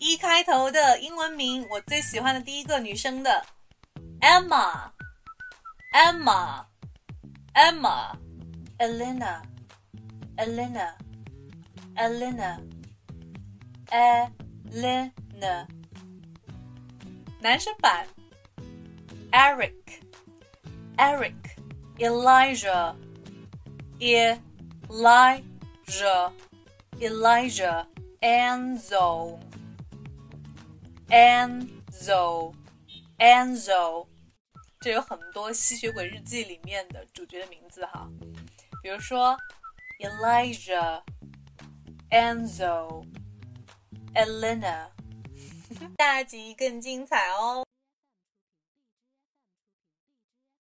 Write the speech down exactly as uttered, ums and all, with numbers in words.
一开头的英文名，我最喜欢的第一个女生的 Emma Emma Emma Elena Elena Elena Elena 男生版 Eric Eric Elijah Elijah Elijah Enzo Enzo Enzo 这有很多吸血鬼日记里面的主角的名字哈，比如说 Elijah Enzo Elena 下集更精彩哦。